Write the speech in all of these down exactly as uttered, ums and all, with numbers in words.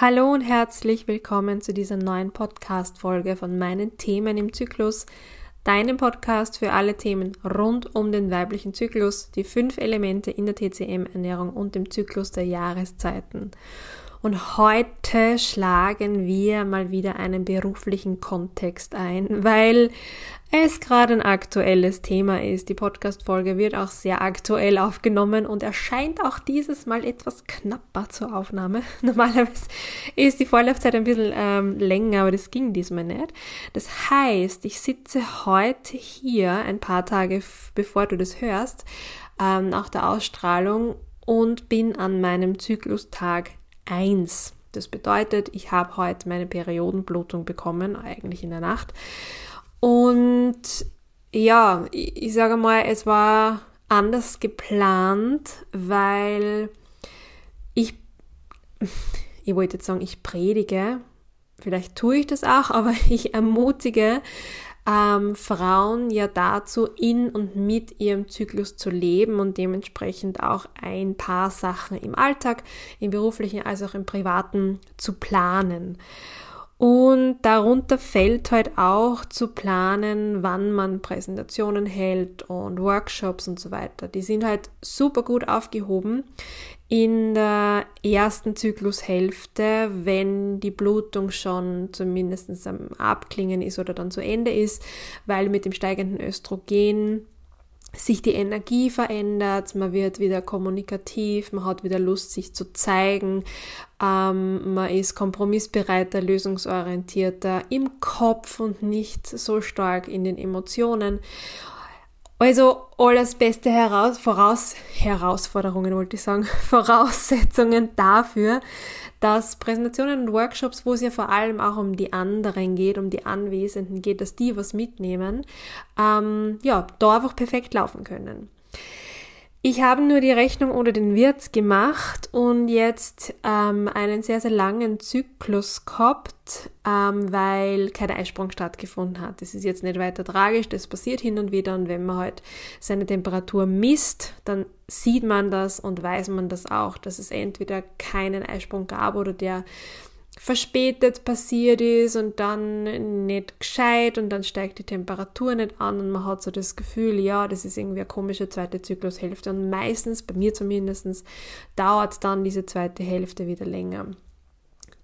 Hallo und herzlich willkommen zu dieser neuen Podcast-Folge von meinen Themen im Zyklus, deinem Podcast für alle Themen rund um den weiblichen Zyklus, die fünf Elemente in der T C M-Ernährung und dem Zyklus der Jahreszeiten. Und heute schlagen wir mal wieder einen beruflichen Kontext ein, weil es gerade ein aktuelles Thema ist. Die Podcast-Folge wird auch sehr aktuell aufgenommen und erscheint auch dieses Mal etwas knapper zur Aufnahme. Normalerweise ist die Vorlaufzeit ein bisschen ähm, länger, aber das ging diesmal nicht. Das heißt, ich sitze heute hier ein paar Tage, bevor du das hörst, ähm, nach der Ausstrahlung und bin an meinem Zyklustag eins. Das bedeutet, ich habe heute meine Periodenblutung bekommen, eigentlich in der Nacht. Und ja, ich, ich sage mal, es war anders geplant, weil ich, ich wollte jetzt sagen, ich predige, vielleicht tue ich das auch, aber ich ermutige ähm, Frauen ja dazu, in und mit ihrem Zyklus zu leben und dementsprechend auch ein paar Sachen im Alltag, im beruflichen als auch im privaten zu planen. Und darunter fällt halt auch zu planen, wann man Präsentationen hält und Workshops und so weiter. Die sind halt super gut aufgehoben in der ersten Zyklushälfte, wenn die Blutung schon zumindest am Abklingen ist oder dann zu Ende ist, weil mit dem steigenden Östrogen sich die Energie verändert, man wird wieder kommunikativ, man hat wieder Lust, sich zu zeigen, ähm, man ist kompromissbereiter, lösungsorientierter im Kopf und nicht so stark in den Emotionen. Also alles beste Heraus- Voraus- Herausforderungen, wollte ich sagen, Voraussetzungen dafür, dass Präsentationen und Workshops, wo es ja vor allem auch um die anderen geht, um die Anwesenden geht, dass die was mitnehmen, ähm, ja, da einfach perfekt laufen können. Ich habe nur die Rechnung oder den Wirt gemacht und jetzt ähm, einen sehr, sehr langen Zyklus gehabt, ähm, weil kein Eisprung stattgefunden hat. Das ist jetzt nicht weiter tragisch, das passiert hin und wieder und wenn man halt seine Temperatur misst, dann sieht man das und weiß man das auch, dass es entweder keinen Eisprung gab oder der verspätet passiert ist und dann nicht gescheit und dann steigt die Temperatur nicht an und man hat so das Gefühl, ja, das ist irgendwie eine komische zweite Zyklushälfte und meistens, bei mir zumindest, dauert dann diese zweite Hälfte wieder länger.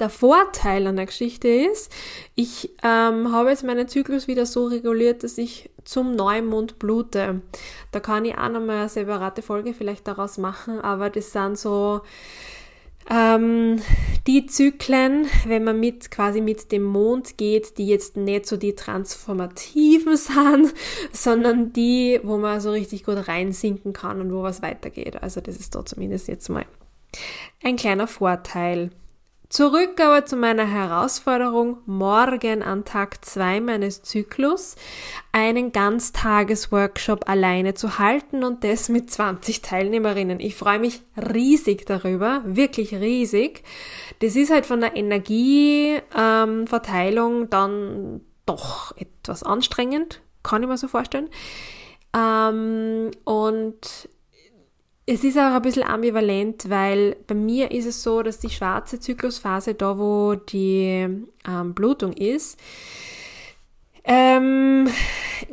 Der Vorteil an der Geschichte ist, ich ähm, habe jetzt meinen Zyklus wieder so reguliert, dass ich zum Neumond blute. Da kann ich auch nochmal eine separate Folge vielleicht daraus machen, aber das sind so Ähm, die Zyklen, wenn man mit quasi mit dem Mond geht, die jetzt nicht so die transformativen sind, sondern die, wo man so richtig gut reinsinken kann und wo was weitergeht. Also das ist da zumindest jetzt mal ein kleiner Vorteil. Zurück aber zu meiner Herausforderung, morgen an Tag zwei meines Zyklus einen Ganztages-Workshop alleine zu halten und das mit zwanzig Teilnehmerinnen. Ich freue mich riesig darüber, wirklich riesig. Das ist halt von der Energieverteilung ähm, dann doch etwas anstrengend, kann ich mir so vorstellen. Ähm, und es ist auch ein bisschen ambivalent, weil bei mir ist es so, dass die schwarze Zyklusphase, da wo die ähm, Blutung ist, ähm,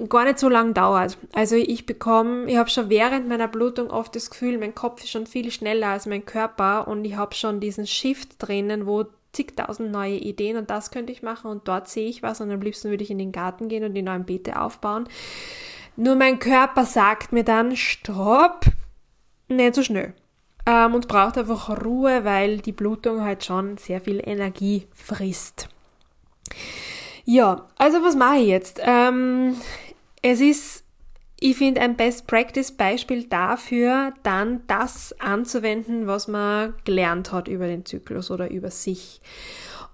gar nicht so lang dauert. Also ich bekomme, ich habe schon während meiner Blutung oft das Gefühl, mein Kopf ist schon viel schneller als mein Körper und ich habe schon diesen Shift drinnen, wo zigtausend neue Ideen und das könnte ich machen und dort sehe ich was und am liebsten würde ich in den Garten gehen und die neuen Beete aufbauen. Nur mein Körper sagt mir dann, stopp! Nicht so schnell. Ähm, und braucht einfach Ruhe, weil die Blutung halt schon sehr viel Energie frisst. Ja, also was mache ich jetzt? Ähm, es ist, ich finde, ein Best-Practice-Beispiel dafür, dann das anzuwenden, was man gelernt hat über den Zyklus oder über sich.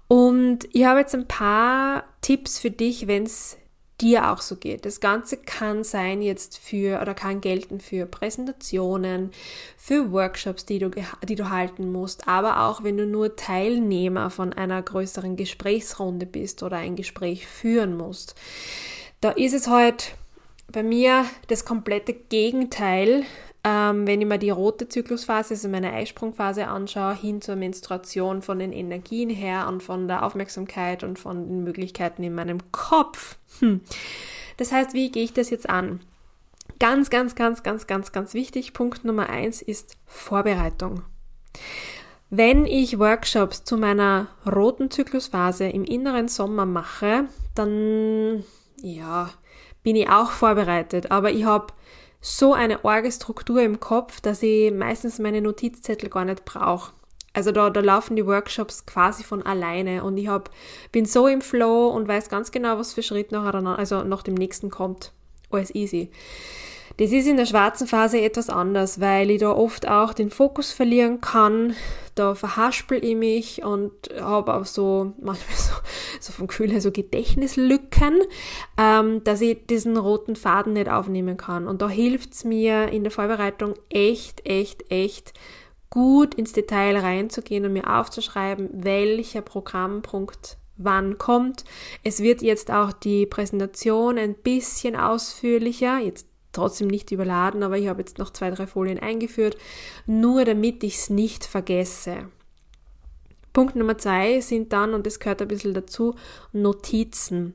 Und ich habe jetzt ein paar Tipps für dich, wenn es dir auch so geht. Das Ganze kann sein jetzt für oder kann gelten für Präsentationen, für Workshops, die du, die du halten musst, aber auch wenn du nur Teilnehmer von einer größeren Gesprächsrunde bist oder ein Gespräch führen musst. Da ist es halt bei mir das komplette Gegenteil Ähm, wenn ich mir die rote Zyklusphase, also meine Eisprungphase anschaue, hin zur Menstruation, von den Energien her und von der Aufmerksamkeit und von den Möglichkeiten in meinem Kopf. Hm. Das heißt, wie gehe ich das jetzt an? Ganz, ganz, ganz, ganz, ganz, ganz wichtig. Punkt Nummer eins ist Vorbereitung. Wenn ich Workshops zu meiner roten Zyklusphase im inneren Sommer mache, dann ja, bin ich auch vorbereitet, aber ich habe so eine arge Struktur im Kopf, dass ich meistens meine Notizzettel gar nicht brauche. Also da, da laufen die Workshops quasi von alleine und ich hab, bin so im Flow und weiß ganz genau, was für Schritt nachher, also nach dem nächsten kommt. Alles easy. Das ist in der schwarzen Phase etwas anders, weil ich da oft auch den Fokus verlieren kann. Da verhaspel ich mich und habe auch so, manchmal so, so vom Gefühl her so Gedächtnislücken, ähm, dass ich diesen roten Faden nicht aufnehmen kann. Und da hilft es mir in der Vorbereitung echt, echt, echt gut ins Detail reinzugehen und mir aufzuschreiben, welcher Programmpunkt wann kommt. Es wird jetzt auch die Präsentation ein bisschen ausführlicher, jetzt trotzdem nicht überladen, aber ich habe jetzt noch zwei, drei Folien eingeführt, nur damit ich es nicht vergesse. Punkt Nummer zwei sind dann, und das gehört ein bisschen dazu, Notizen.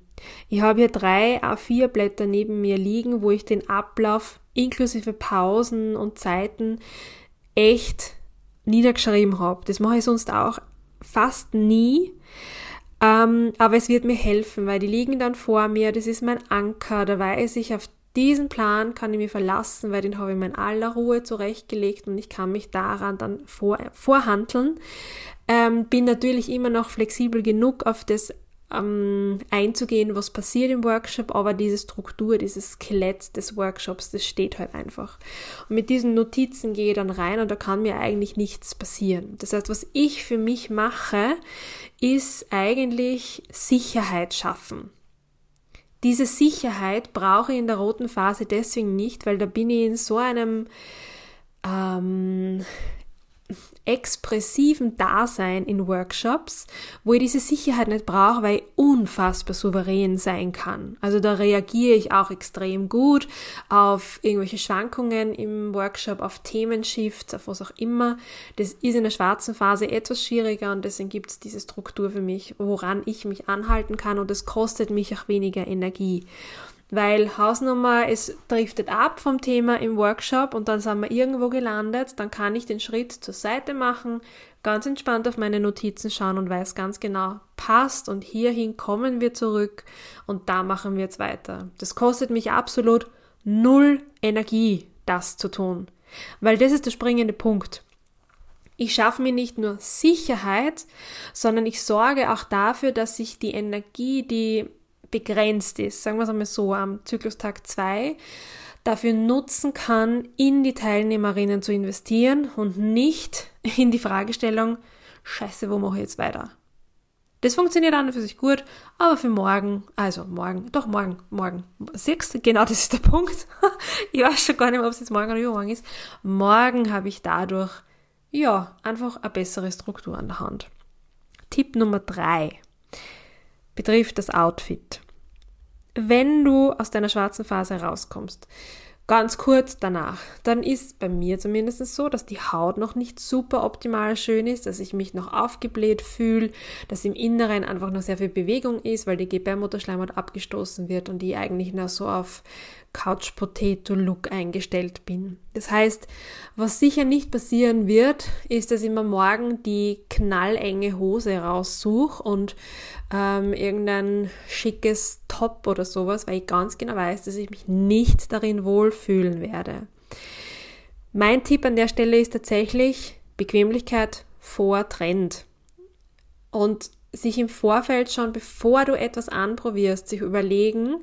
Ich habe hier drei A vier Blätter neben mir liegen, wo ich den Ablauf inklusive Pausen und Zeiten echt niedergeschrieben habe. Das mache ich sonst auch fast nie. Ähm, aber es wird mir helfen, weil die liegen dann vor mir, das ist mein Anker, da weiß ich, auf diesen Plan kann ich mich verlassen, weil den habe ich mir in aller Ruhe zurechtgelegt und ich kann mich daran dann vor, vorhandeln. Ähm, bin natürlich immer noch flexibel genug, auf das ähm, einzugehen, was passiert im Workshop, aber diese Struktur, dieses Skelett des Workshops, das steht halt einfach. Und mit diesen Notizen gehe ich dann rein und da kann mir eigentlich nichts passieren. Das heißt, was ich für mich mache, ist eigentlich Sicherheit schaffen. Diese Sicherheit brauche ich in der roten Phase deswegen nicht, weil da bin ich in so einem ähm, expressiven Dasein in Workshops, wo ich diese Sicherheit nicht brauche, weil ich unfassbar souverän sein kann. Also da reagiere ich auch extrem gut auf irgendwelche Schwankungen im Workshop, auf Themenshifts, auf was auch immer. Das ist in der schwarzen Phase etwas schwieriger und deswegen gibt es diese Struktur für mich, woran ich mich anhalten kann und das kostet mich auch weniger Energie. Weil Hausnummer, es driftet ab vom Thema im Workshop und dann sind wir irgendwo gelandet, dann kann ich den Schritt zur Seite machen, ganz entspannt auf meine Notizen schauen und weiß ganz genau, passt und hierhin kommen wir zurück und da machen wir jetzt weiter. Das kostet mich absolut null Energie, das zu tun, weil das ist der springende Punkt. Ich schaffe mir nicht nur Sicherheit, sondern ich sorge auch dafür, dass ich die Energie, die begrenzt ist, sagen wir es einmal so, am Zyklustag zwei, dafür nutzen kann, in die Teilnehmerinnen zu investieren und nicht in die Fragestellung, scheiße, wo mache ich jetzt weiter? Das funktioniert an und für sich gut, aber für morgen, also morgen, doch morgen, morgen, siehst du, genau das ist der Punkt, ich weiß schon gar nicht mehr, ob es jetzt morgen oder übermorgen ist, morgen habe ich dadurch, ja, einfach eine bessere Struktur an der Hand. Tipp Nummer drei betrifft das Outfit. Wenn du aus deiner schwarzen Phase rauskommst, ganz kurz danach, dann ist bei mir zumindest so, dass die Haut noch nicht super optimal schön ist, dass ich mich noch aufgebläht fühle, dass im Inneren einfach noch sehr viel Bewegung ist, weil die Gebärmutterschleimhaut abgestoßen wird und ich eigentlich noch so auf Couch-Potato-Look eingestellt bin. Das heißt, was sicher nicht passieren wird, ist, dass ich mir morgen die knallenge Hose raussuche und ähm, irgendein schickes Top oder sowas, weil ich ganz genau weiß, dass ich mich nicht darin wohlfühlen werde. Mein Tipp an der Stelle ist tatsächlich Bequemlichkeit vor Trend. Und sich im Vorfeld schon, bevor du etwas anprobierst, sich überlegen,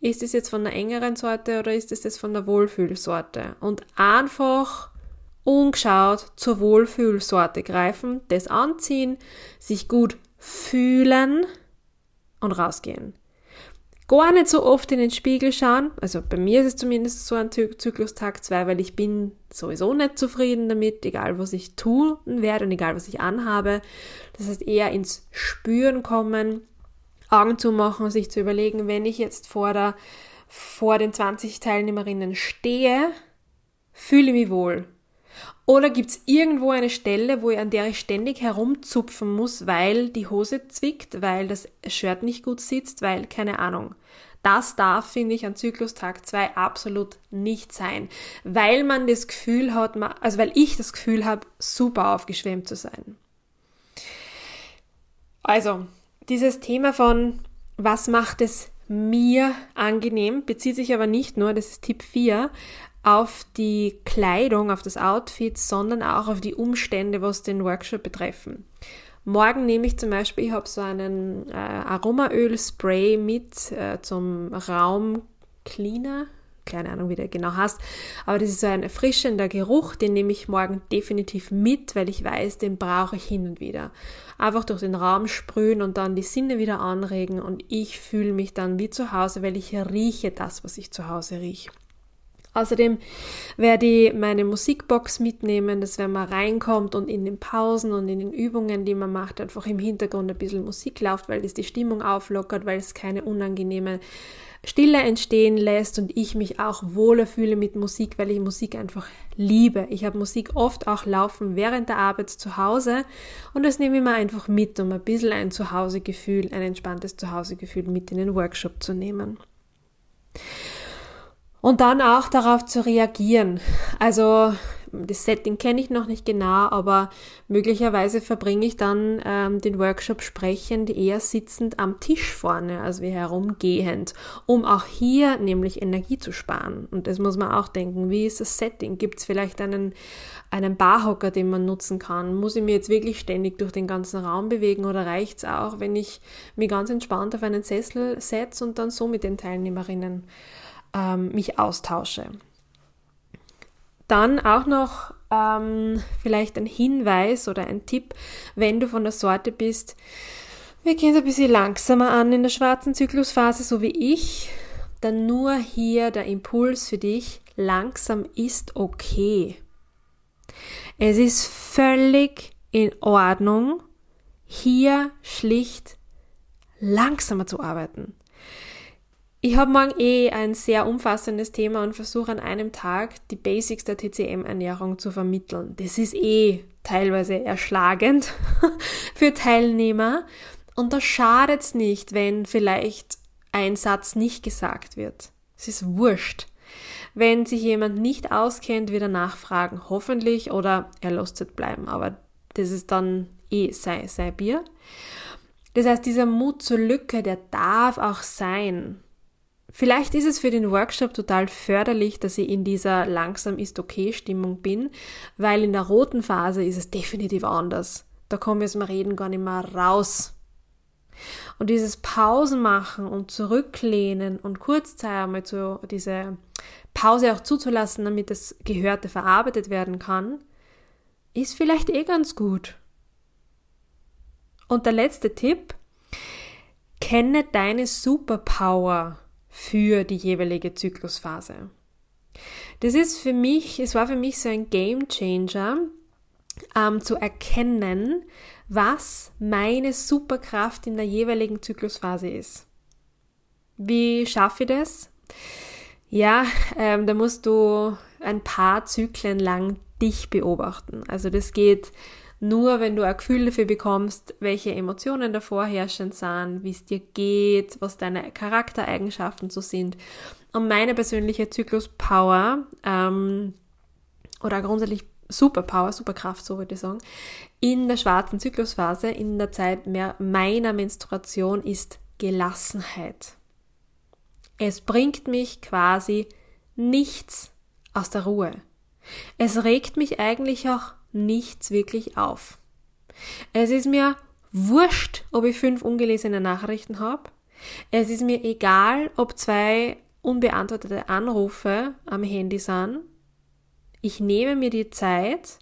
ist es jetzt von der engeren Sorte oder ist es jetzt von der Wohlfühlsorte? Und einfach ungeschaut zur Wohlfühlsorte greifen, das anziehen, sich gut fühlen und rausgehen. Gar nicht so oft in den Spiegel schauen, also bei mir ist es zumindest so ein Zyklustag zwei, weil ich bin sowieso nicht zufrieden damit, egal was ich tun werde und egal was ich anhabe. Das heißt eher ins Spüren kommen, Augen zu machen, sich zu überlegen, wenn ich jetzt vor, der, vor den zwanzig Teilnehmerinnen stehe, fühle mich wohl? Oder gibt es irgendwo eine Stelle, wo ich, an der ich ständig herumzupfen muss, weil die Hose zwickt, weil das Shirt nicht gut sitzt, weil, keine Ahnung. Das darf, finde ich, an Zyklustag zwei absolut nicht sein, weil man das Gefühl hat, also weil ich das Gefühl habe, super aufgeschwemmt zu sein. Also, dieses Thema von, was macht es mir angenehm, bezieht sich aber nicht nur, das ist Tipp vier, auf die Kleidung, auf das Outfit, sondern auch auf die Umstände, was den Workshop betreffen. Morgen nehme ich zum Beispiel, ich habe so einen äh, Aromaöl-Spray mit äh, zum Raum-Cleaner, keine Ahnung, wie der genau heißt, aber das ist so ein erfrischender Geruch, den nehme ich morgen definitiv mit, weil ich weiß, den brauche ich hin und wieder. Einfach durch den Raum sprühen und dann die Sinne wieder anregen und ich fühle mich dann wie zu Hause, weil ich rieche das, was ich zu Hause rieche. Außerdem werde ich meine Musikbox mitnehmen, dass wenn man reinkommt und in den Pausen und in den Übungen, die man macht, einfach im Hintergrund ein bisschen Musik läuft, weil das die Stimmung auflockert, weil es keine unangenehme Stille entstehen lässt und ich mich auch wohler fühle mit Musik, weil ich Musik einfach liebe. Ich habe Musik oft auch laufen während der Arbeit zu Hause und das nehme ich mir einfach mit, um ein bisschen ein Zuhausegefühl, ein entspanntes Zuhausegefühl mit in den Workshop zu nehmen. Und dann auch darauf zu reagieren. Also das Setting kenne ich noch nicht genau, aber möglicherweise verbringe ich dann ähm, den Workshop sprechend, eher sitzend am Tisch vorne, als wie herumgehend, um auch hier nämlich Energie zu sparen. Und das muss man auch denken, wie ist das Setting? Gibt es vielleicht einen, einen Barhocker, den man nutzen kann? Muss ich mir jetzt wirklich ständig durch den ganzen Raum bewegen oder reicht es auch, wenn ich mich ganz entspannt auf einen Sessel setze und dann so mit den Teilnehmerinnen mich austausche. Dann auch noch ähm, vielleicht ein Hinweis oder ein Tipp, wenn du von der Sorte bist, wir gehen es ein bisschen langsamer an in der schwarzen Zyklusphase, so wie ich, dann nur hier der Impuls für dich, langsam ist okay. Es ist völlig in Ordnung, hier schlicht langsamer zu arbeiten. Ich habe morgen eh ein sehr umfassendes Thema und versuche an einem Tag die Basics der T C M-Ernährung zu vermitteln. Das ist eh teilweise erschlagend für Teilnehmer und da schadet es nicht, wenn vielleicht ein Satz nicht gesagt wird. Es ist wurscht. Wenn sich jemand nicht auskennt, wieder nachfragen, hoffentlich, oder er lässt es bleiben, aber das ist dann eh sei, sei Bier. Das heißt, dieser Mut zur Lücke, der darf auch sein. Vielleicht ist es für den Workshop total förderlich, dass ich in dieser Langsam-ist-okay-Stimmung bin, weil in der roten Phase ist es definitiv anders. Da komme ich aus dem Reden gar nicht mehr raus. Und dieses Pausen machen und zurücklehnen und kurzzeitig einmal zu, diese Pause auch zuzulassen, damit das Gehörte verarbeitet werden kann, ist vielleicht eh ganz gut. Und der letzte Tipp, kenne deine Superpower für die jeweilige Zyklusphase. Das ist für mich, es war für mich so ein Game Changer, ähm, zu erkennen, was meine Superkraft in der jeweiligen Zyklusphase ist. Wie schaffe ich das? Ja, ähm, da musst du ein paar Zyklen lang dich beobachten. Also das geht nur, wenn du ein Gefühl dafür bekommst, welche Emotionen davor herrschend sind, wie es dir geht, was deine Charaktereigenschaften so sind. Und meine persönliche Zyklus-Power, ähm, oder grundsätzlich Superpower, Superkraft, so würde ich sagen, in der schwarzen Zyklusphase, in der Zeit mehr meiner Menstruation, ist Gelassenheit. Es bringt mich quasi nichts aus der Ruhe. Es regt mich eigentlich auch nichts wirklich auf. Es ist mir wurscht, ob ich fünf ungelesene Nachrichten habe. Es ist mir egal, ob zwei unbeantwortete Anrufe am Handy sind. Ich nehme mir die Zeit,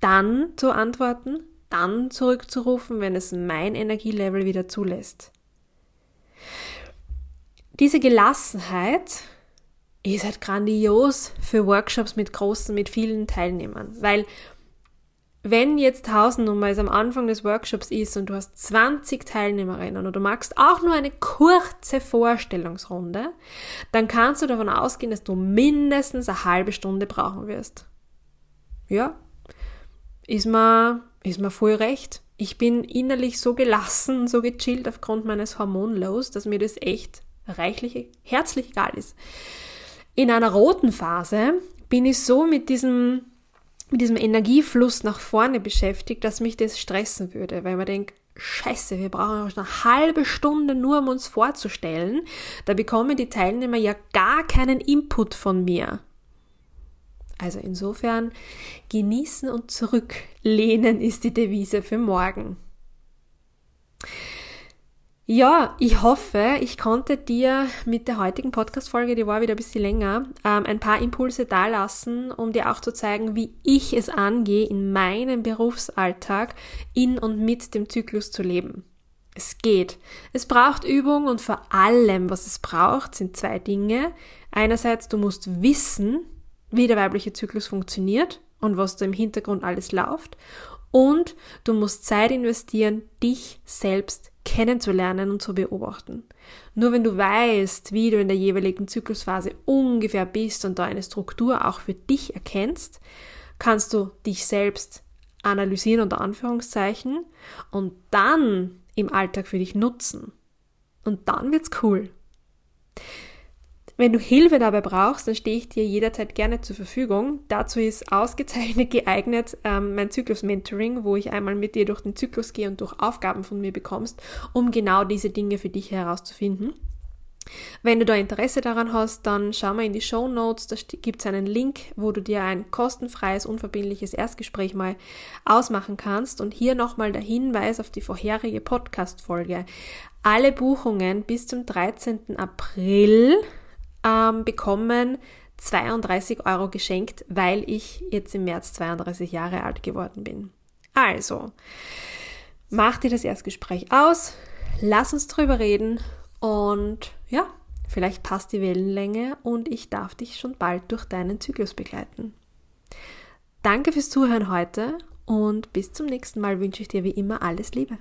dann zu antworten, dann zurückzurufen, wenn es mein Energielevel wieder zulässt. Diese Gelassenheit ist halt grandios für Workshops mit großen, mit vielen Teilnehmern, weil wenn jetzt Hausnummer es am Anfang des Workshops ist und du hast zwanzig Teilnehmerinnen und du machst auch nur eine kurze Vorstellungsrunde, dann kannst du davon ausgehen, dass du mindestens eine halbe Stunde brauchen wirst. Ja, ist mir, ist mir voll recht. Ich bin innerlich so gelassen, so gechillt aufgrund meines Hormonlows, dass mir das echt reichlich, herzlich egal ist. In einer roten Phase bin ich so mit diesem... mit diesem Energiefluss nach vorne beschäftigt, dass mich das stressen würde, weil man denkt, scheiße, wir brauchen eine halbe Stunde nur, um uns vorzustellen. Da bekommen die Teilnehmer ja gar keinen Input von mir. Also insofern, genießen und zurücklehnen ist die Devise für morgen. Ja, ich hoffe, ich konnte dir mit der heutigen Podcast-Folge, die war wieder ein bisschen länger, ähm, ein paar Impulse dalassen, um dir auch zu zeigen, wie ich es angehe, in meinem Berufsalltag in und mit dem Zyklus zu leben. Es geht. Es braucht Übung und vor allem, was es braucht, sind zwei Dinge. Einerseits, du musst wissen, wie der weibliche Zyklus funktioniert und was da im Hintergrund alles läuft. Und du musst Zeit investieren, dich selbst kennenzulernen und zu beobachten. Nur wenn du weißt, wie du in der jeweiligen Zyklusphase ungefähr bist und da eine Struktur auch für dich erkennst, kannst du dich selbst analysieren, unter Anführungszeichen, und dann im Alltag für dich nutzen. Und dann wird's cool. Wenn du Hilfe dabei brauchst, dann stehe ich dir jederzeit gerne zur Verfügung. Dazu ist ausgezeichnet geeignet ähm, mein Zyklus-Mentoring, wo ich einmal mit dir durch den Zyklus gehe und durch Aufgaben von mir bekommst, um genau diese Dinge für dich herauszufinden. Wenn du da Interesse daran hast, dann schau mal in die Shownotes, da gibt es einen Link, wo du dir ein kostenfreies, unverbindliches Erstgespräch mal ausmachen kannst. Und hier nochmal der Hinweis auf die vorherige Podcast-Folge. Alle Buchungen bis zum dreizehnten April... bekommen zweiunddreißig Euro geschenkt, weil ich jetzt im März zweiunddreißig Jahre alt geworden bin. Also, mach dir das Erstgespräch aus, lass uns drüber reden und ja, vielleicht passt die Wellenlänge und ich darf dich schon bald durch deinen Zyklus begleiten. Danke fürs Zuhören heute und bis zum nächsten Mal wünsche ich dir wie immer alles Liebe.